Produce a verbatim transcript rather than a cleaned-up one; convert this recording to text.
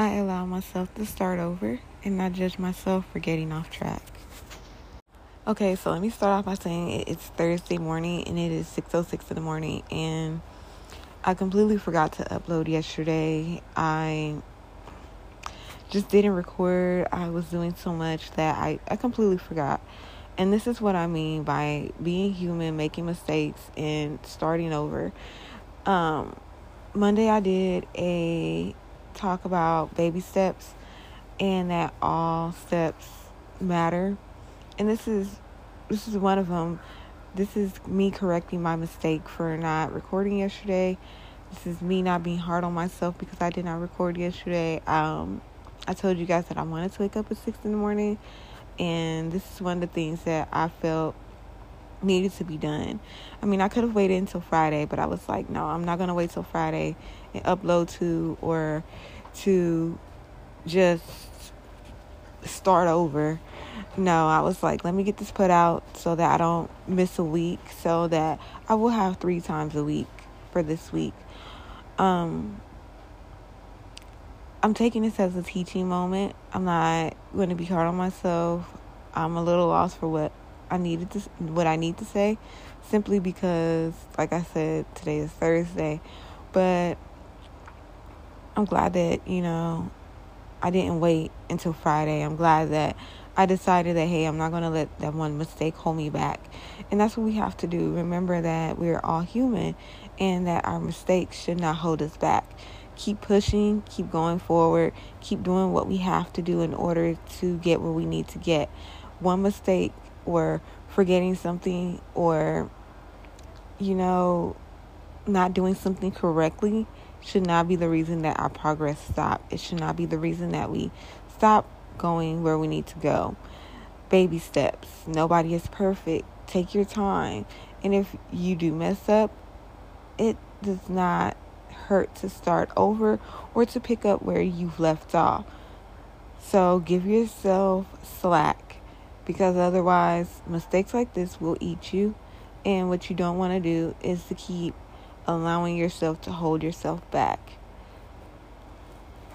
I allow myself to start over and not judge myself for getting off track. Okay, so let me start off by saying it's Thursday morning and it is six oh six in the morning, and I completely forgot to upload yesterday. I just didn't record. I was doing so much that I, I completely forgot. And this is what I mean by being human, making mistakes, and starting over. Um, Monday I did a talk about baby steps and that all steps matter. And this is this is one of them. This is me correcting my mistake for not recording yesterday. This is me not being hard on myself because I did not record yesterday. Um, I told you guys that I wanted to wake up at six in the morning, and this is one of the things that I felt needed to be done. I mean, I could have waited until Friday, but I was like, no, I'm not going to wait till Friday and upload to or to just start over. No, I was like, let me get this put out so that I don't miss a week, so that I will have three times a week for this week. Um, I'm taking this as a teaching moment. I'm not going to be hard on myself. I'm a little lost for what I needed to, what I need to say, simply because, like I said, today is Thursday. But I'm glad that, you know, I didn't wait until Friday. I'm glad that I decided that, hey, I'm not going to let that one mistake hold me back. And that's what we have to do. Remember that we're all human and that our mistakes should not hold us back. Keep pushing, keep going forward, keep doing what we have to do in order to get where we need to get. One mistake or forgetting something or, you know, not doing something correctly should not be the reason that our progress stopped. It should not be the reason that we stop going where we need to go. Baby steps. Nobody is perfect. Take your time. And if you do mess up, it does not hurt to start over or to pick up where you've left off. So give yourself slack, because otherwise mistakes like this will eat you. And what you don't want to do is to keep allowing yourself to hold yourself back.